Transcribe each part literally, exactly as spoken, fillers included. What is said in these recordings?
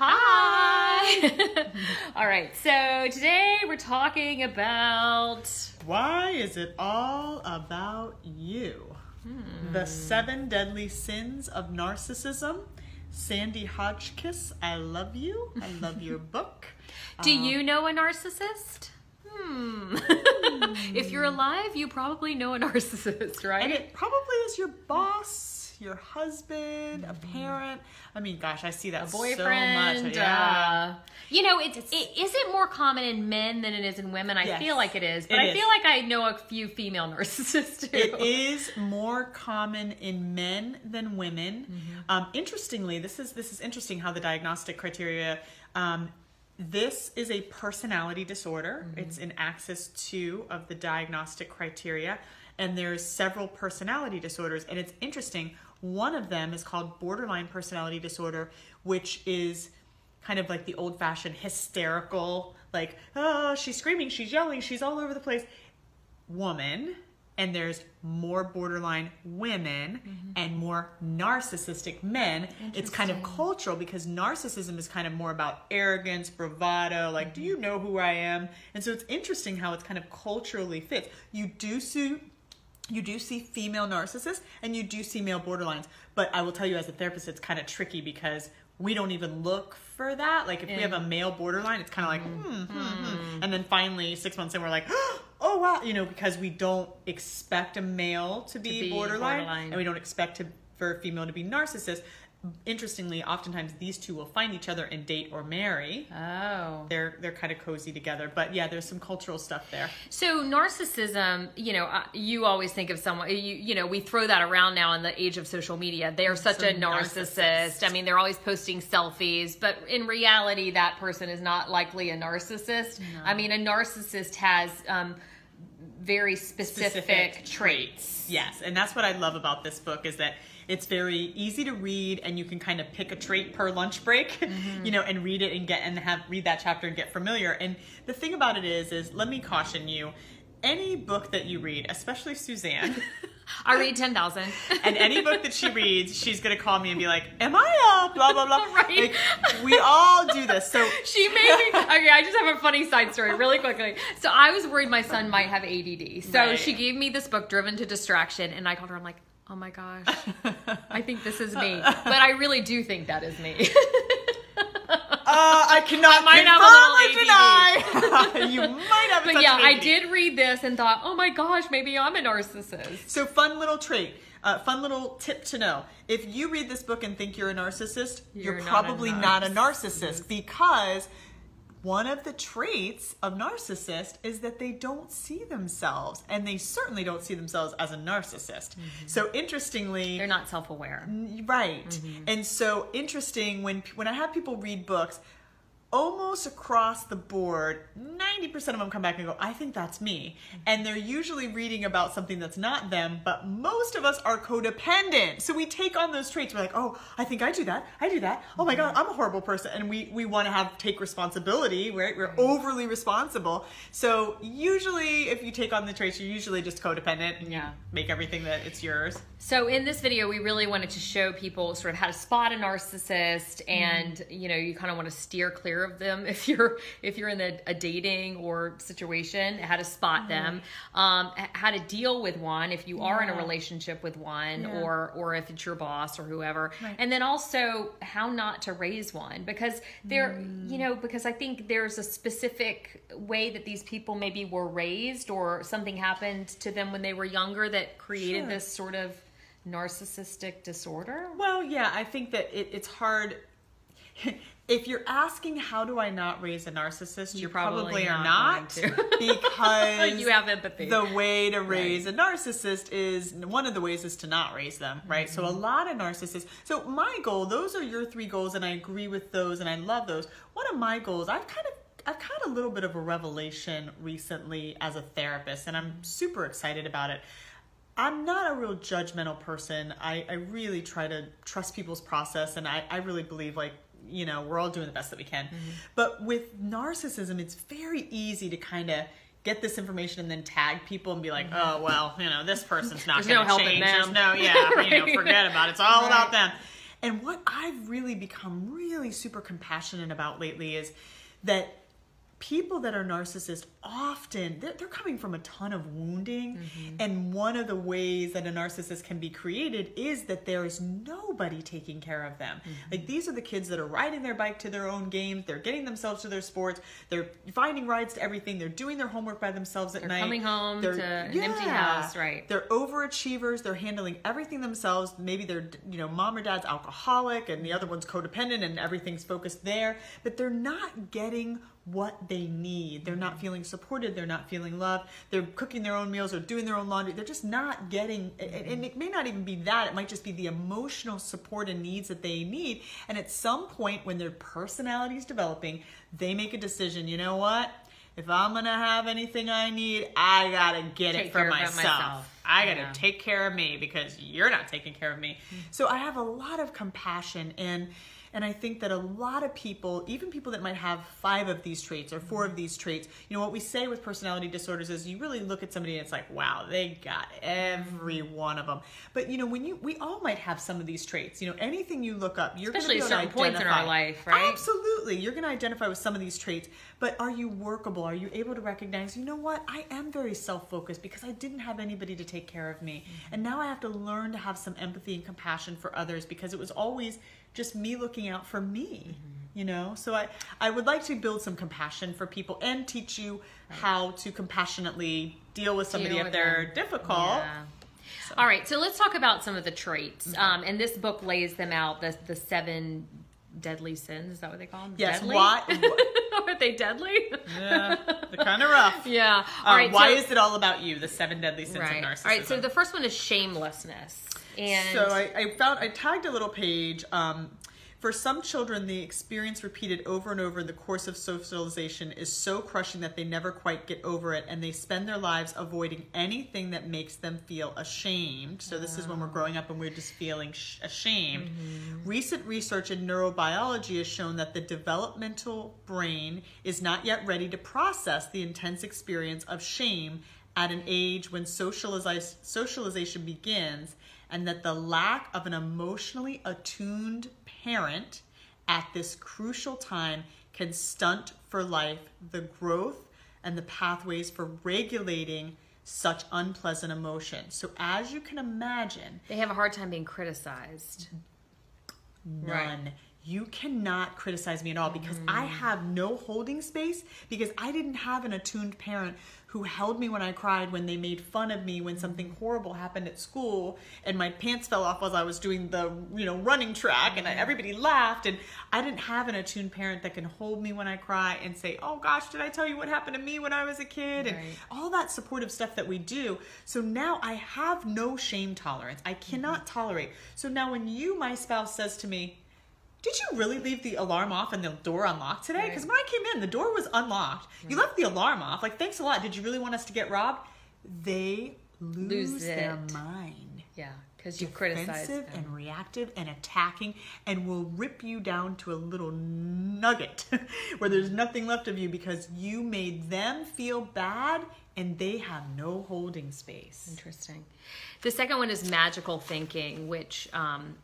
Hi! All right, so today we're talking about... Why is it all about you? Hmm. The Seven Deadly Sins of Narcissism. Sandy Hotchkiss, I love you. I love your book. Do um, you know a narcissist? Hmm. If you're alive, you probably know a narcissist, right? And it probably is your boss, your husband, a parent. I mean, gosh, I see that a boyfriend, so much. Yeah. Uh, you know, it, it, is it more common in men than it is in women? I yes, feel like it is, but it I is. feel like I know a few female narcissists too. It is more common in men than women. Mm-hmm. Um, interestingly, this is this is interesting how the diagnostic criteria. Um, This is a personality disorder. Mm-hmm. It's in axis two of the diagnostic criteria, and there's several personality disorders, and it's interesting. One of them is called borderline personality disorder, which is kind of like the old-fashioned hysterical, like, oh, she's screaming, she's yelling, she's all over the place, woman. And there's more borderline women, mm-hmm, and more narcissistic men. It's kind of cultural because narcissism is kind of more about arrogance, bravado, like, mm-hmm, do you know who I am? And so it's interesting how it's kind of culturally fits. You do see, you do see female narcissists and you do see male borderlines. But I will tell you, as a therapist, it's kind of tricky because we don't even look for that. Like, if yeah, we have a male borderline, it's kind of like, mm-hmm, hmm, hmm, hmm. And then finally, six months in, we're like, oh, wow, you know, because we don't expect a male to be, to be borderline, borderline, and we don't expect to, for a female to be narcissist. Interestingly, oftentimes these two will find each other and date or marry. Oh. They're they're kind of cozy together. But yeah, there's some cultural stuff there. So narcissism, you know, you always think of someone, you, you know, we throw that around now in the age of social media. They are such a narcissist. narcissist. I mean, they're always posting selfies. But in reality, that person is not likely a narcissist. No. I mean, a narcissist has... Um, very specific, specific traits. Yes, and that's what I love about this book is that it's very easy to read, and you can kind of pick a trait per lunch break, mm-hmm, you know, and read it and get and have read that chapter and get familiar. And the thing about it is, is let me caution you, any book that you read, especially Suzanne. I read ten thousand. And any book that she reads, she's going to call me and be like, am I a blah, blah, blah. Right. Like, we all do this. So she made me, okay, I just have a funny side story really quickly. So I was worried my son might have A D D. So right, she gave me this book, Driven to Distraction, and I called her, I'm like, oh my gosh, I think this is me. But I really do think that is me. Uh, I cannot confirm or deny. You might have a But yeah, I did read this and thought, oh my gosh, maybe I'm a narcissist. So fun little trait, uh, fun little tip to know. If you read this book and think you're a narcissist, you're, you're not probably a narc. not a narcissist because one of the traits of narcissists is that they don't see themselves, and they certainly don't see themselves as a narcissist. Mm-hmm. So interestingly... They're not self-aware. Right. Mm-hmm. And so interesting, when, when I have people read books, almost across the board, ninety percent of them come back and go, I think that's me. And they're usually reading about something that's not them, but most of us are codependent. So we take on those traits. We're like, oh, I think I do that. I do that. Oh my God, I'm a horrible person. And we, we want to have take responsibility, right? We're overly responsible. So usually if you take on the traits, you're usually just codependent and yeah, make everything that it's yours. So in this video, we really wanted to show people sort of how to spot a narcissist, and mm, you know, you kind of want to steer clear of them if you're if you're in a, a dating or situation, how to spot mm-hmm, them, um, how to deal with one if you are yeah, in a relationship with one, yeah, or or if it's your boss or whoever, right, and then also how not to raise one, because there mm, you know, because I think there's a specific way that these people maybe were raised or something happened to them when they were younger that created sure, this sort of narcissistic disorder. Well, yeah, I think that it, it's hard. If you're asking how do I not raise a narcissist, you, you probably, probably are not, not because you have empathy. The way to raise right, a narcissist is, one of the ways is to not raise them, right? Mm-hmm. So a lot of narcissists, so my goal, those are your three goals, and I agree with those and I love those. One of my goals, I've kind of I've had a little bit of a revelation recently as a therapist, and I'm super excited about it. I'm not a real judgmental person. I, I really try to trust people's process, and I, I really believe, like, you know, we're all doing the best that we can. Mm-hmm. But with narcissism, it's very easy to kind of get this information and then tag people and be like, mm-hmm, oh, well, you know, this person's not going to change. There's no helping them. There's no, yeah, right, you know, forget about it. It's all right, about them. And what I've really become really super compassionate about lately is that people that are narcissists often, they're, they're coming from a ton of wounding. Mm-hmm. And one of the ways that a narcissist can be created is that there is nobody taking care of them. Mm-hmm. Like, these are the kids that are riding their bike to their own games. They're getting themselves to their sports. They're finding rides to everything. They're doing their homework by themselves at they're night. They're coming home they're, to an yeah, empty house, right. They're overachievers. They're handling everything themselves. Maybe they're, you know, mom or dad's alcoholic and the other one's codependent and everything's focused there. But they're not getting what they need. They're not feeling supported. They're not feeling loved. They're cooking their own meals or doing their own laundry. They're just not getting, and it may not even be that. It might just be the emotional support and needs that they need. And at some point when their personality is developing, they make a decision, you know what? If I'm going to have anything I need, I got to get it for myself. I got to take care of me because you're not taking care of me. So I have a lot of compassion, and And I think that a lot of people, even people that might have five of these traits or four of these traits, you know, what we say with personality disorders is you really look at somebody and it's like, wow, they got every one of them. But, you know, when you, we all might have some of these traits. You know, anything you look up, you're going to be able to identify. Especially certain points in our life, right? Absolutely. You're going to identify with some of these traits. But are you workable? Are you able to recognize, you know what, I am very self-focused because I didn't have anybody to take care of me. Mm-hmm. And now I have to learn to have some empathy and compassion for others because it was always just me looking out for me, you know? So I, I would like to build some compassion for people and teach you right. how to compassionately deal with somebody deal with if they're them. difficult. Yeah. So. All right, so let's talk about some of the traits. Okay. Um, and this book lays them out, the, the seven deadly sins. Is that what they call them? Yes. Deadly? Why, what? Are they deadly? Yeah, they're kind of rough. Yeah. All um, right, why so, is it all about you, the seven deadly sins right. of narcissism? All right, so the first one is shamelessness. And so I, I found, I tagged a little page. Um, for some children, the experience repeated over and over in the course of socialization is so crushing that they never quite get over it, and they spend their lives avoiding anything that makes them feel ashamed. So this oh. is when we're growing up and we're just feeling sh ashamed. Mm-hmm. Recent research in neurobiology has shown that the developmental brain is not yet ready to process the intense experience of shame at an age when socialize socialization begins, and that the lack of an emotionally attuned parent at this crucial time can stunt for life the growth and the pathways for regulating such unpleasant emotions. So as you can imagine, they have a hard time being criticized. None. Right. You cannot criticize me at all because mm. I have no holding space because I didn't have an attuned parent who held me when I cried, when they made fun of me, when something horrible happened at school and my pants fell off while I was doing the, you know, running track and I, everybody laughed, and I didn't have an attuned parent that can hold me when I cry and say, oh gosh, did I tell you what happened to me when I was a kid? Right. And all that supportive stuff that we do. So now I have no shame tolerance. I cannot mm-hmm. tolerate. So now when you, my spouse, says to me, did you really leave the alarm off and the door unlocked today? Because right. when I came in, the door was unlocked. Right. You left the alarm off. Like, thanks a lot. Did you really want us to get robbed? They lose, lose their mind. Yeah, because you criticize them. Defensive and reactive and attacking, and will rip you down to a little nugget where there's nothing left of you because you made them feel bad and they have no holding space. Interesting. The second one is magical thinking, which... Um,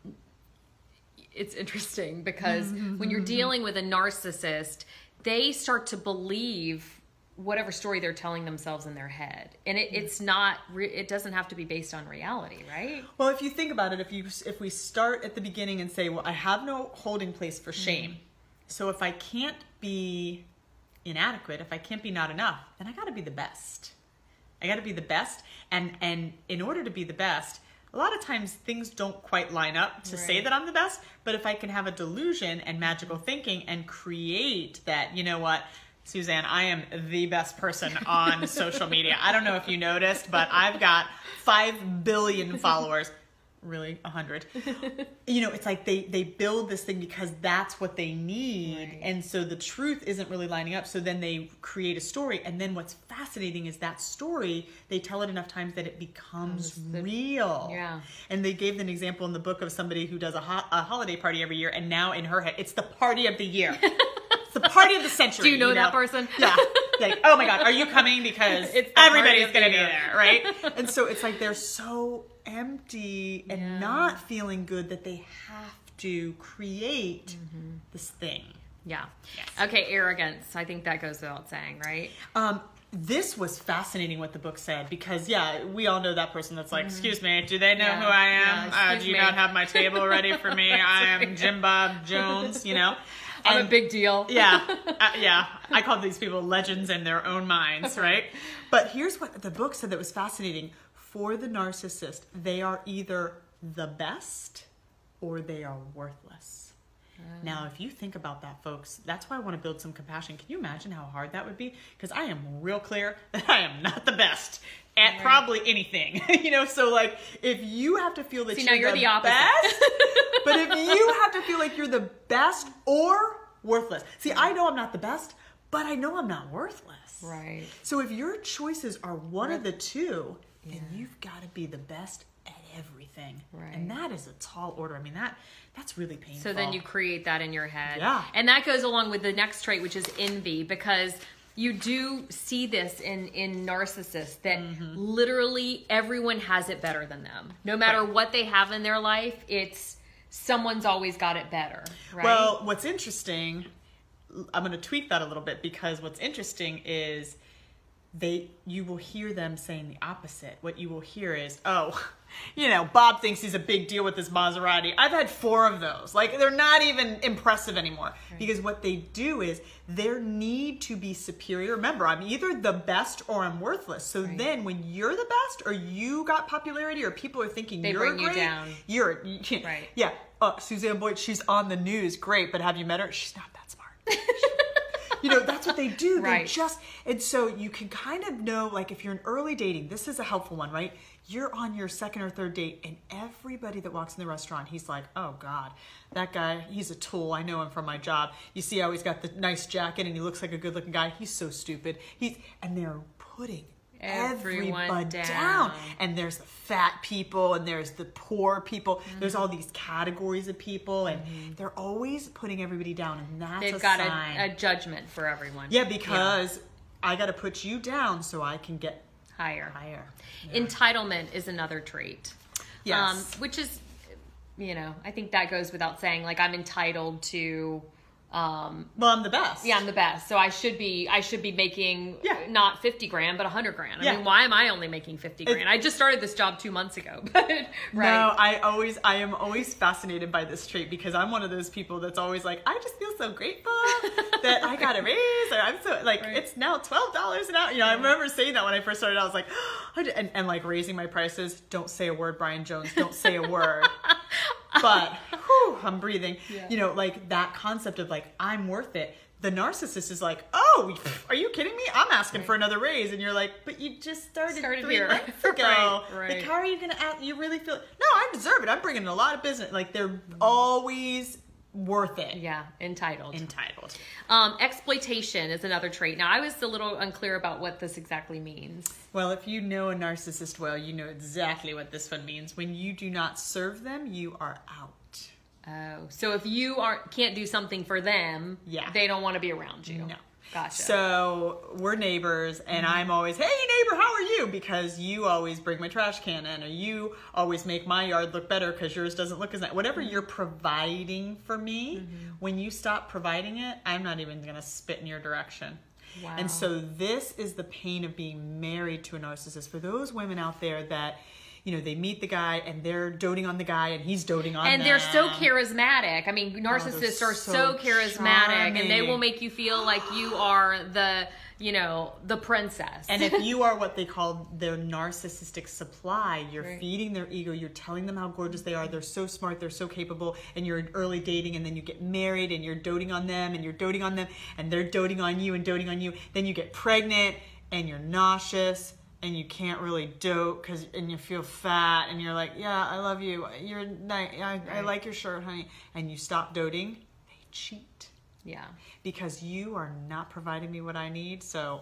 it's interesting because mm-hmm. when you're dealing with a narcissist, they start to believe whatever story they're telling themselves in their head, and it, it's not re it doesn't have to be based on reality, right? Well, if you think about it, if you if we start at the beginning and say, well, I have no holding place for shame, mm-hmm. so if I can't be inadequate, if I can't be not enough, then I got to be the best. I got to be the best, and and in order to be the best, a lot of times things don't quite line up to right. say that I'm the best, but if I can have a delusion and magical thinking and create that, you know what, Suzanne, I am the best person on social media. I don't know if you noticed, but I've got five billion followers. Really, a hundred. You know, it's like they, they build this thing because that's what they need. Right. And so the truth isn't really lining up. So then they create a story. And then what's fascinating is that story, they tell it enough times that it becomes the, real. Yeah. And they gave an example in the book of somebody who does a, ho a holiday party every year. And now in her head, it's the party of the year. It's the party of the century. Do you know, you know? that person? Yeah. Like, oh my God, are you coming? Because it's everybody's going to be there, right? And so it's like they're so empty and yeah. not feeling good that they have to create mm-hmm. this thing. Yeah. Yes. Okay, arrogance. I think that goes without saying, right? Um, this was fascinating what the book said, because, yeah, we all know that person that's like, mm-hmm. excuse me, do they know yeah. who I am? Yeah, uh, do you me. not have my table ready for me? I am Jim Bob Jones, you know? And, I'm a big deal. yeah. Uh, yeah. I call these people legends in their own minds, right? But here's what the book said that was fascinating. For the narcissist, they are either the best or they are worthless. Mm. Now, if you think about that, folks, that's why I want to build some compassion. Can you imagine how hard that would be? Because I am real clear that I am not the best at right. probably anything. You know, so like if you have to feel that See, you're, you're the, the opposite. best, but if you have to feel like you're the best or worthless. See, I know I'm not the best, but I know I'm not worthless. Right. So if your choices are one right. of the two, yeah. then you've got to be the best at everything. Right. And that is a tall order. I mean, that that's really painful. So then you create that in your head. Yeah. And that goes along with the next trait, which is envy, because you do see this in, in narcissists that mm-hmm. literally everyone has it better than them. No matter right. what they have in their life, it's someone's always got it better. Right? Well, what's interesting, I'm going to tweak that a little bit, because what's interesting is they, you will hear them saying the opposite. What you will hear is, oh, you know, Bob thinks he's a big deal with this Maserati. I've had four of those. Like, they're not even impressive anymore. Right. Because what they do is their need to be superior. Remember, I'm either the best or I'm worthless. So right. then when you're the best or you got popularity or people are thinking they you're great, you down. you're, right. yeah. Uh, Suzanne Boyd, she's on the news. Great. But have you met her? She's not that smart. You know, that's what they do. Right. They just, and so you can kind of know, like if you're in early dating, this is a helpful one, right? You're on your second or third date and everybody that walks in the restaurant, he's like, oh God, that guy, he's a tool. I know him from my job. You see how he's got the nice jacket and he looks like a good looking guy. He's so stupid. He's, and they're putting Everyone everybody down. down. And there's the fat people and there's the poor people. Mm-hmm. There's all these categories of people and mm-hmm. they're always putting everybody down, and that's They've a got sign. A, a judgment for everyone. Yeah, because yeah. I got to put you down so I can get higher. Higher. Yeah. Entitlement is another trait. Yes. Um, which is, you know, I think that goes without saying. Like, I'm entitled to... Um, well, I'm the best. Yeah, I'm the best. So I should be, I should be making yeah. not fifty grand, but a hundred grand. I yeah. mean, why am I only making fifty grand? It, I just started this job two months ago. But, right. No, I always, I am always fascinated by this trait, because I'm one of those people that's always like, I just feel so grateful that I got a raise. Or I'm so like, right. it's now twelve dollars an hour. You know, yeah. I remember saying that when I first started, I was like, oh, and, and like raising my prices. Don't say a word, Brian Jones. Don't say a word. But whew, I'm breathing, yeah. you know, like that concept of like, I'm worth it. The narcissist is like, oh, are you kidding me? I'm asking right. for another raise. And you're like, but you just started, started three here. months ago. Right, right. Like, how are you going to act? You really feel, no, I deserve it. I'm bringing a lot of business. Like, they're mm-hmm. always worth it. Yeah. Entitled. Entitled. Um, exploitation is another trait. Now, I was a little unclear about what this exactly means. Well, if you know a narcissist well, you know exactly what this one means. When you do not serve them, you are out. Oh, so if you aren't can't do something for them, yeah. they don't want to be around you. No. Gotcha. So we're neighbors, and mm-hmm. I'm always, hey neighbor, how are you? Because you always bring my trash can in, or you always make my yard look better because yours doesn't look as nice. Whatever you're providing for me, mm-hmm. when you stop providing it, I'm not even going to spit in your direction. Wow. And so this is the pain of being married to a narcissist. For those women out there that, you know, they meet the guy and they're doting on the guy and he's doting on and them. And they're so charismatic. I mean, narcissists oh, are so, so charismatic charming. And they will make you feel like you are the, you know, the princess. And if you are what they call their narcissistic supply, you're right. feeding their ego, you're telling them how gorgeous they are, they're so smart, they're so capable, and you're in early dating and then you get married and you're doting on them and you're doting on them and they're doting on you and doting on you. Then you get pregnant and you're nauseous. And you can't really dote because, and you feel fat, and you're like, yeah, I love you. You're nice. I, I like your shirt, honey. And you stop doting. They cheat. Yeah. Because you are not providing me what I need. So,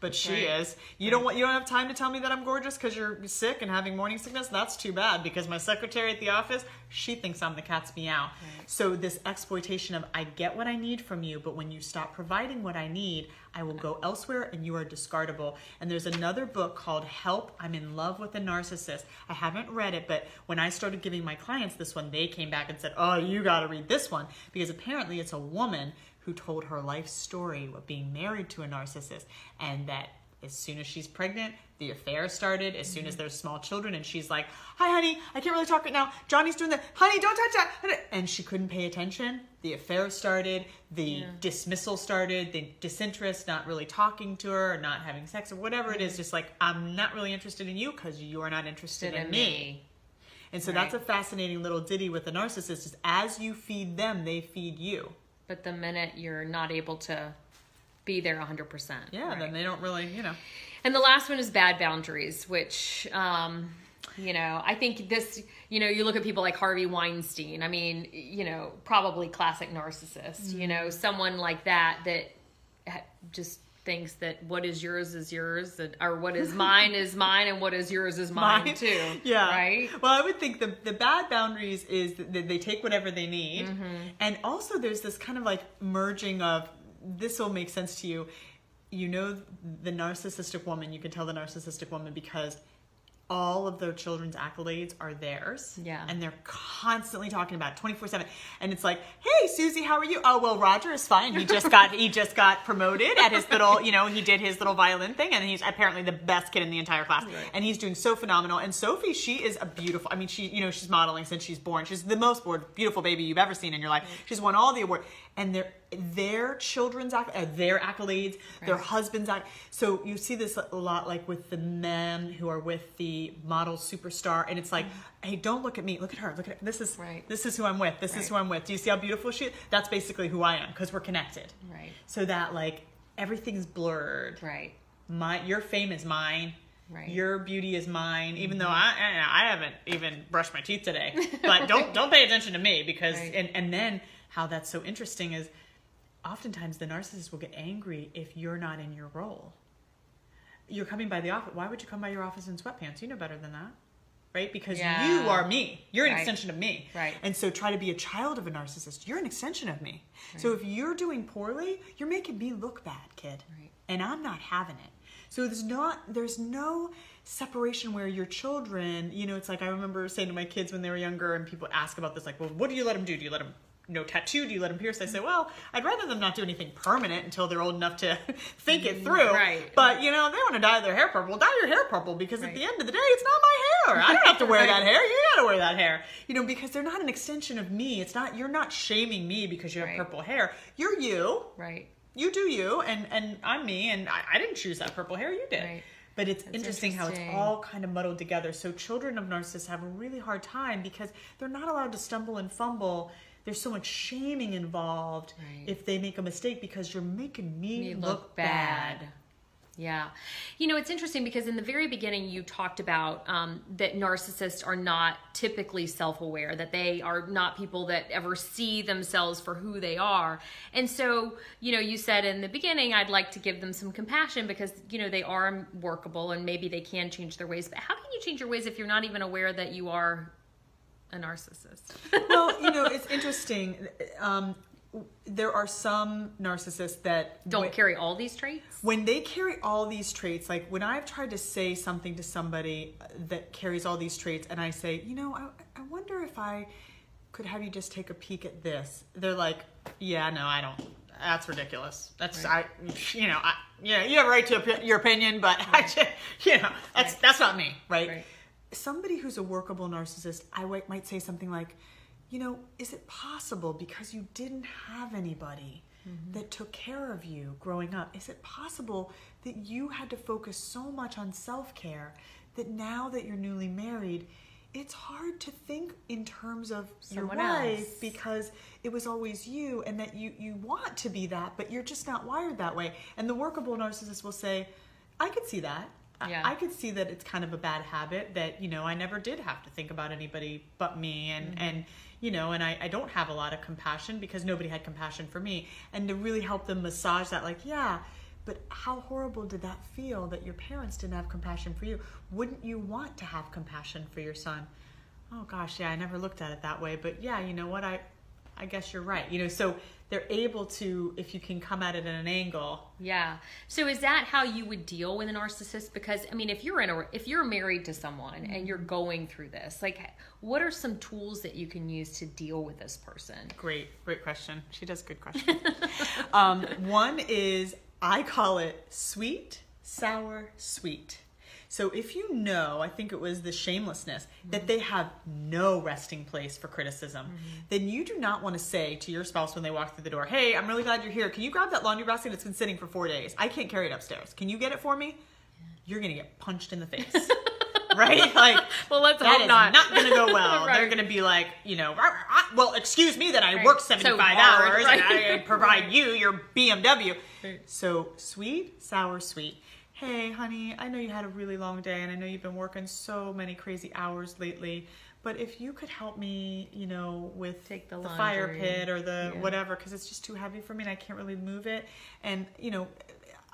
but she right. is. You right. don't want. You don't have time to tell me that I'm gorgeous because you're sick and having morning sickness. That's too bad, because my secretary at the office, she thinks I'm the cat's meow. Right. So this exploitation of I get what I need from you, but when you stop providing what I need, I will go elsewhere and you are discardable. And there's another book called Help, I'm in Love with a Narcissist. I haven't read it, but when I started giving my clients this one, they came back and said, oh, you gotta read this one, because apparently it's a woman who told her life story of being married to a narcissist, and that as soon as she's pregnant, the affair started, as soon as there's small children, and she's like, hi, honey, I can't really talk right now. Johnny's doing that. Honey, don't touch that. And she couldn't pay attention. The affair started. The yeah. dismissal started. The disinterest, not really talking to her, or not having sex, or whatever mm-hmm. it is. Just like, I'm not really interested in you because you're not interested in, in me. me. And so right. that's a fascinating little ditty with the narcissist, is as you feed them, they feed you. But the minute you're not able to be there one hundred percent. Yeah, right? Then they don't really, you know. And the last one is bad boundaries, which, um, you know, I think this, you know, you look at people like Harvey Weinstein. I mean, you know, probably classic narcissist, mm-hmm. you know, someone like that that just thinks that what is yours is yours, and, or what is mine is mine, and what is yours is mine, mine? too. Yeah. Right? Well, I would think the, the bad boundaries is that they take whatever they need. Mm-hmm. And also there's this kind of like merging of, this will make sense to you. You know the narcissistic woman, you can tell the narcissistic woman because all of their children's accolades are theirs. Yeah. And they're constantly talking about it, twenty-four seven. And it's like, hey, Susie, how are you? Oh, well, Roger is fine. He just got he just got promoted at his little, you know, he did his little violin thing, and he's apparently the best kid in the entire class. Right. And he's doing so phenomenal. And Sophie, she is a beautiful, I mean, she, you know, she's modeling since she's born. She's the most beautiful baby you've ever seen in your life. Right. She's won all the awards. And they're their children's, uh, their accolades, right. their husband's. So you see this a lot like with the men who are with the model superstar, and it's like, mm-hmm. hey, don't look at me, look at her, look at her. This is, right. this is who I'm with, this right. is who I'm with. Do you see how beautiful she is? That's basically who I am, because we're connected. Right. So that like, everything's blurred. Right. My, your fame is mine. Right. Your beauty is mine, even mm-hmm. though I, I I haven't even brushed my teeth today. But don't don't pay attention to me, because, right. and, and then how that's so interesting is, oftentimes the narcissist will get angry if you're not in your role. You're coming by the office. Why would you come by your office in sweatpants? You know better than that, right? Because yeah. you are me. You're an right. extension of me. Right. And so try to be a child of a narcissist. You're an extension of me. Right. So if you're doing poorly, you're making me look bad, kid. Right. And I'm not having it. So there's not, there's no separation where your children, you know, it's like I remember saying to my kids when they were younger, and people ask about this, like, well, what do you let them do? Do you let them no tattoo? Do you let them pierce? I say, well, I'd rather them not do anything permanent until they're old enough to think it through. Right. But, you know, they want to dye their hair purple. Dye your hair purple, because right. at the end of the day, it's not my hair. I don't have to wear right. that hair. You got to wear that hair. You know, because they're not an extension of me. It's not, you're not shaming me because you have right. purple hair. You're you. Right. You do you, and, and I'm me, and I, I didn't choose that purple hair. You did. Right. But it's interesting, interesting how it's all kind of muddled together. So children of narcissists have a really hard time because they're not allowed to stumble and fumble. There's so much shaming involved right. if they make a mistake, because you're making me, me look, look bad. bad. Yeah. You know, it's interesting because in the very beginning you talked about um, that narcissists are not typically self-aware, that they are not people that ever see themselves for who they are. And so, you know, you said in the beginning, I'd like to give them some compassion because, you know, they are workable and maybe they can change their ways. But how can you change your ways if you're not even aware that you are a narcissist? Well, you know, it's interesting. Um, there are some narcissists that don't when, carry all these traits. When they carry all these traits, like when I've tried to say something to somebody that carries all these traits, and I say, you know, I, I wonder if I could have you just take a peek at this. They're like, yeah, no, I don't. That's ridiculous. That's right. I, you know, I, you know, you have a right to your opinion, but right. I just, you know, that's right. that's not me, right? right. Somebody who's a workable narcissist, I might say something like, you know, is it possible because you didn't have anybody mm-hmm. that took care of you growing up? Is it possible that you had to focus so much on self-care that now that you're newly married, it's hard to think in terms of Someone your wife else. Because it was always you, and that you, you want to be that, but you're just not wired that way. And the workable narcissist will say, I could see that. Yeah. I could see that it's kind of a bad habit that, you know, I never did have to think about anybody but me, and, mm-hmm. and you know, and I, I don't have a lot of compassion because nobody had compassion for me. And to really help them massage that, like, yeah, but how horrible did that feel that your parents didn't have compassion for you? Wouldn't you want to have compassion for your son? oh gosh, yeah, I never looked at it that way, but yeah, you know what, I, I guess you're right. You know, so they're able to, if you can come at it at an angle. Yeah. So is that how you would deal with a narcissist? Because I mean, if you're in a, if you're married to someone and you're going through this, like, what are some tools that you can use to deal with this person? Great, great question. She does good questions. um, one is, I call it sweet, sour, sweet. So if you know, I think it was the shamelessness, mm-hmm. that they have no resting place for criticism, mm-hmm. then you do not want to say to your spouse when they walk through the door, hey, I'm really glad you're here. Can you grab that laundry basket? It's been sitting for four days. I can't carry it upstairs. Can you get it for me? Yeah. You're going to get punched in the face. Right? Like, well, let's hope not. Not going to go well. Right. They're going to be like, you know, rah, rah, well, excuse me that I right. work seventy-five so hard, hours right? and I provide right. you your B M W. Right. So sweet, sour, sweet. Hey, honey, I know you had a really long day and I know you've been working so many crazy hours lately, but if you could help me, you know, with Take the, the fire pit or the yeah. whatever, because it's just too heavy for me and I can't really move it. And, you know,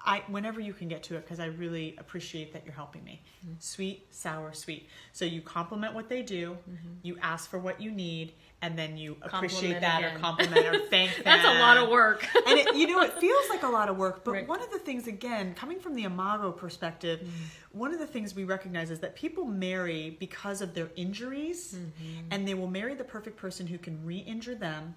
I whenever you can get to it, because I really appreciate that you're helping me. Mm-hmm. Sweet, sour, sweet. So you compliment what they do, mm-hmm. you ask for what you need, and then you appreciate compliment that again. Or compliment or thank them. That's a lot of work. And it, you know, it feels like a lot of work, but right. one of the things, again, coming from the Imago perspective, mm-hmm. one of the things we recognize is that people marry because of their injuries, mm-hmm. and they will marry the perfect person who can re-injure them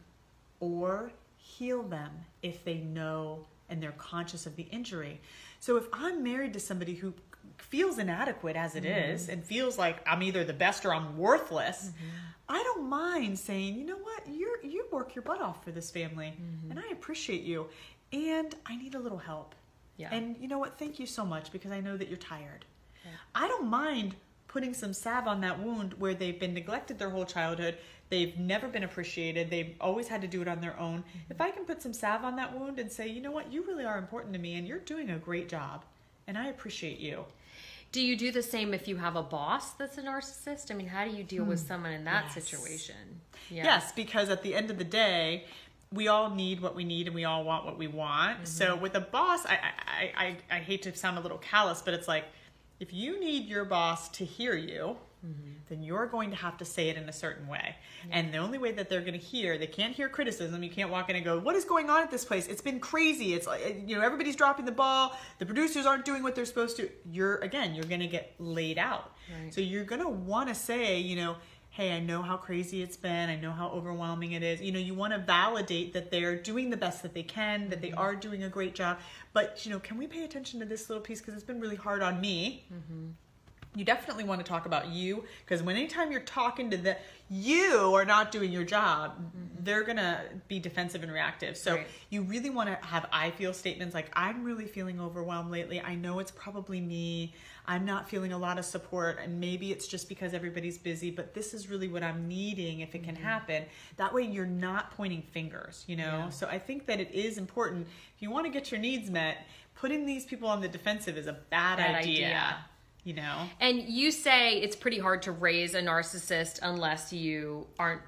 or heal them if they know and they're conscious of the injury. So if I'm married to somebody who feels inadequate as it mm-hmm. is and feels like I'm either the best or I'm worthless, mm-hmm. I don't mind saying, you know what, you you work your butt off for this family, mm-hmm. and I appreciate you, and I need a little help. Yeah. And you know what, thank you so much because I know that you're tired. Yeah. I don't mind putting some salve on that wound where they've been neglected their whole childhood, they've never been appreciated, they've always had to do it on their own. Mm-hmm. If I can put some salve on that wound and say, you know what, you really are important to me and you're doing a great job, and I appreciate you. Do you do the same if you have a boss that's a narcissist? I mean, how do you deal with someone in that yes. situation? Yeah. Yes, because at the end of the day, we all need what we need and we all want what we want. Mm-hmm. So with a boss, I, I, I, I hate to sound a little callous, but it's like, if you need your boss to hear you, mm-hmm. then you're going to have to say it in a certain way. Yeah. And the only way that they're going to hear, they can't hear criticism. You can't walk in and go, what is going on at this place? It's been crazy. It's like, you know, everybody's dropping the ball. The producers aren't doing what they're supposed to. You're, again, you're going to get laid out. Right. So you're going to want to say, you know, hey, I know how crazy it's been. I know how overwhelming it is. You know, you want to validate that they're doing the best that they can, that mm-hmm. they are doing a great job. But, you know, can we pay attention to this little piece? Because it's been really hard on me. Mm-hmm. You definitely want to talk about you, because when anytime you're talking to the you are not doing your job, mm-hmm. they're going to be defensive and reactive. So right. you really want to have I feel statements like, I'm really feeling overwhelmed lately. I know it's probably me. I'm not feeling a lot of support, and maybe it's just because everybody's busy, but this is really what I'm needing if it can mm-hmm. happen. That way you're not pointing fingers, you know? Yeah. So I think that it is important. If you want to get your needs met, putting these people on the defensive is a bad, bad idea. idea. You know, and you say it's pretty hard to raise a narcissist unless you aren't,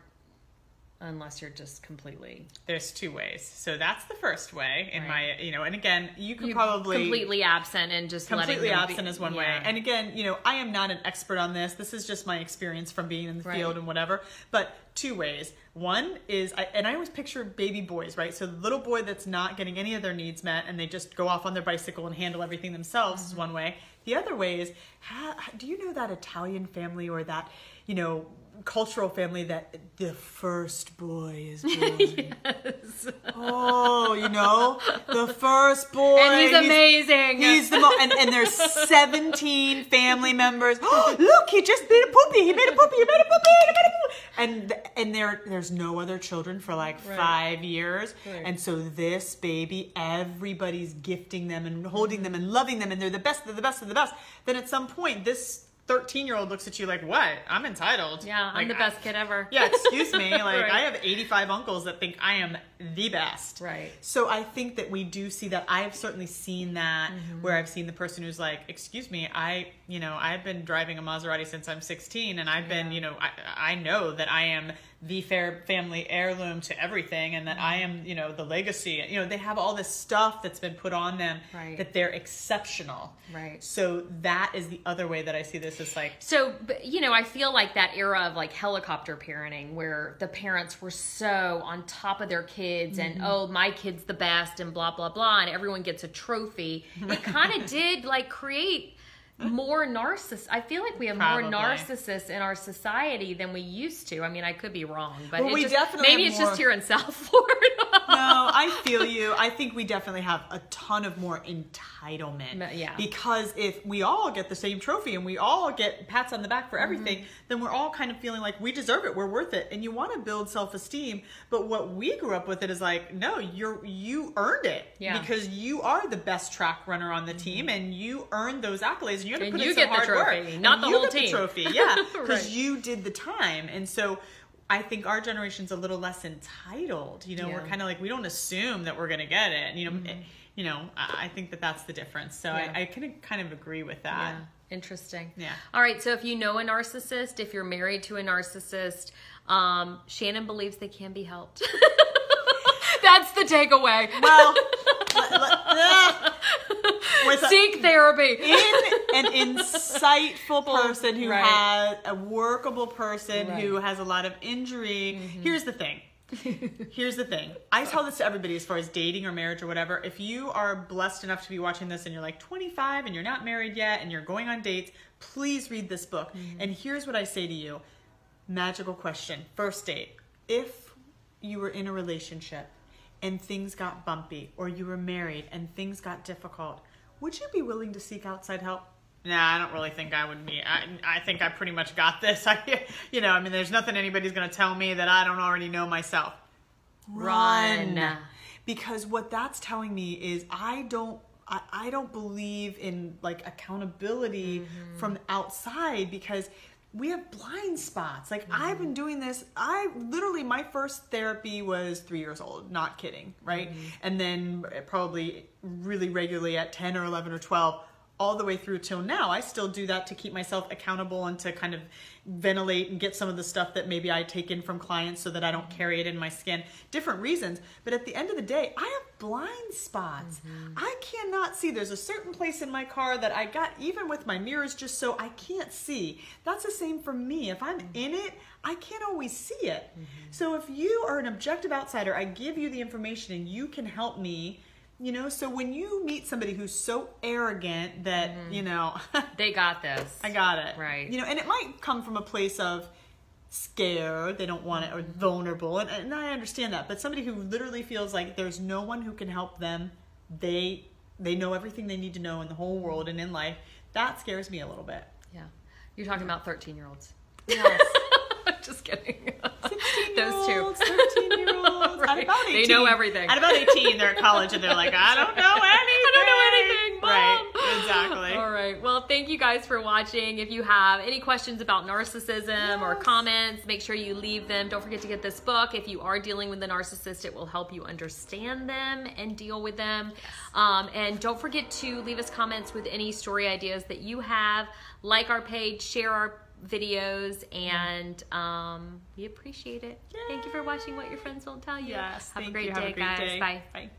unless you're just completely. There's two ways. So that's the first way in right. my, you know, and again, you can you probably completely absent and just completely absent be, is one yeah. way. And again, you know, I am not an expert on this. This is just my experience from being in the right. field and whatever. But two ways. One is, I, and I always picture baby boys, right? So the little boy that's not getting any of their needs met and they just go off on their bicycle and handle everything themselves mm-hmm. is one way. The other way is, how, do you know that Italian family or that, you know, cultural family that the first boy is born? Yes. Oh, you know, the first boy. And he's, he's amazing. He's the most, and, and there's seventeen family members. Oh, look, he just made a poopy. He made a poopy. He made a poopy. He made a poopy. And and there there's no other children for like right. five years. Right. And so this baby, everybody's gifting them and holding mm-hmm. them and loving them. And they're the best of the best of the best. Then at some point, this thirteen-year-old looks at you like, what? I'm entitled. Yeah, like, I'm the best I, kid ever. Yeah, excuse me. Like, right. I have eighty-five uncles that think I am the best. Right. So I think that we do see that. I have certainly seen that mm-hmm. where I've seen the person who's like, excuse me, I, you know, I've been driving a Maserati since I'm sixteen, and I've yeah. been, you know, I, I know that I am the fair family heirloom to everything, and that I am, you know, the legacy. You know, they have all this stuff that's been put on them, right, that they're exceptional. Right. So that is the other way that I see this. Is like, so, but, you know, I feel like that era of like helicopter parenting, where the parents were so on top of their kids, mm-hmm, and, oh, my kid's the best, and blah, blah, blah, and everyone gets a trophy. It kind of did like create more narcissists. I feel like we have Probably. more narcissists in our society than we used to. I mean, I could be wrong, but well, it just, maybe it's more, just here in South Florida. No, I feel you. I think we definitely have a ton of more entitlement. Yeah. Because if we all get the same trophy and we all get pats on the back for everything, mm-hmm, then we're all kind of feeling like we deserve it, we're worth it. And you want to build self-esteem, but what we grew up with it is like, no, you're you earned it. Yeah. Because you are the best track runner on the team, mm-hmm, and you earned those accolades. And you have to put in some hard work. Not the whole team. You get the trophy, yeah, because right, you did the time. And so I think our generation's a little less entitled. You know, yeah, we're kind of like, we don't assume that we're going to get it. And, you know, mm-hmm, it, you know, I think that that's the difference. So yeah, I, I kind of kind of agree with that. Yeah. Interesting. Yeah. All right. So if you know a narcissist, if you're married to a narcissist, um, Shannon believes they can be helped. That's the takeaway. Well. Seek therapy. In an insightful person who right, has a workable person, right, who has a lot of injury. Mm-hmm. Here's the thing. Here's the thing. I tell this to everybody as far as dating or marriage or whatever. If you are blessed enough to be watching this and you're like twenty-five and you're not married yet and you're going on dates, please read this book. Mm-hmm. And here's what I say to you. Magical question. First date. If you were in a relationship and things got bumpy, or you were married and things got difficult, would you be willing to seek outside help? Nah, I don't really think I would be. I, I think I pretty much got this. I, you know, I mean, there's nothing anybody's going to tell me that I don't already know myself. Run. Run. Because what that's telling me is I don't, I, I don't believe in like accountability, mm-hmm, from outside, because we have blind spots. Like, mm-hmm, I've been doing this. I literally, my first therapy was three years old, not kidding, right? Mm-hmm. And then probably really regularly at ten or eleven or twelve, all the way through till now. I still do that to keep myself accountable and to kind of ventilate and get some of the stuff that maybe I take in from clients so that I don't carry it in my skin. Different reasons. But at the end of the day, I have blind spots. Mm-hmm. I cannot see. There's a certain place in my car that I got, even with my mirrors, just so I can't see. That's the same for me. If I'm mm-hmm, in it, I can't always see it. Mm-hmm. So if you are an objective outsider, I give you the information and you can help me. You know, so when you meet somebody who's so arrogant that, mm-hmm, you know, they got this. I got it. Right. You know, and it might come from a place of scared, they don't want it, or vulnerable. And, and I understand that. But somebody who literally feels like there's no one who can help them, they they know everything they need to know in the whole world and in life, that scares me a little bit. Yeah. You're talking about thirteen-year-olds. Yes. Just kidding. Those two. thirteen-year-olds. Right. They know everything. At about eighteen, they're at college and they're like, I don't know anything. I don't know anything, Mom. Right. Exactly. All right. Well, thank you guys for watching. If you have any questions about narcissism, yes, or comments, make sure you leave them. Don't forget to get this book. If you are dealing with a narcissist, it will help you understand them and deal with them. Yes. Um, and don't forget to leave us comments with any story ideas that you have. Like our page, share our videos, and um we appreciate it. Yay. Thank you for watching What Your Friends Won't Tell You. Yes, have a great you. day, a great guys. Day. Bye. Bye.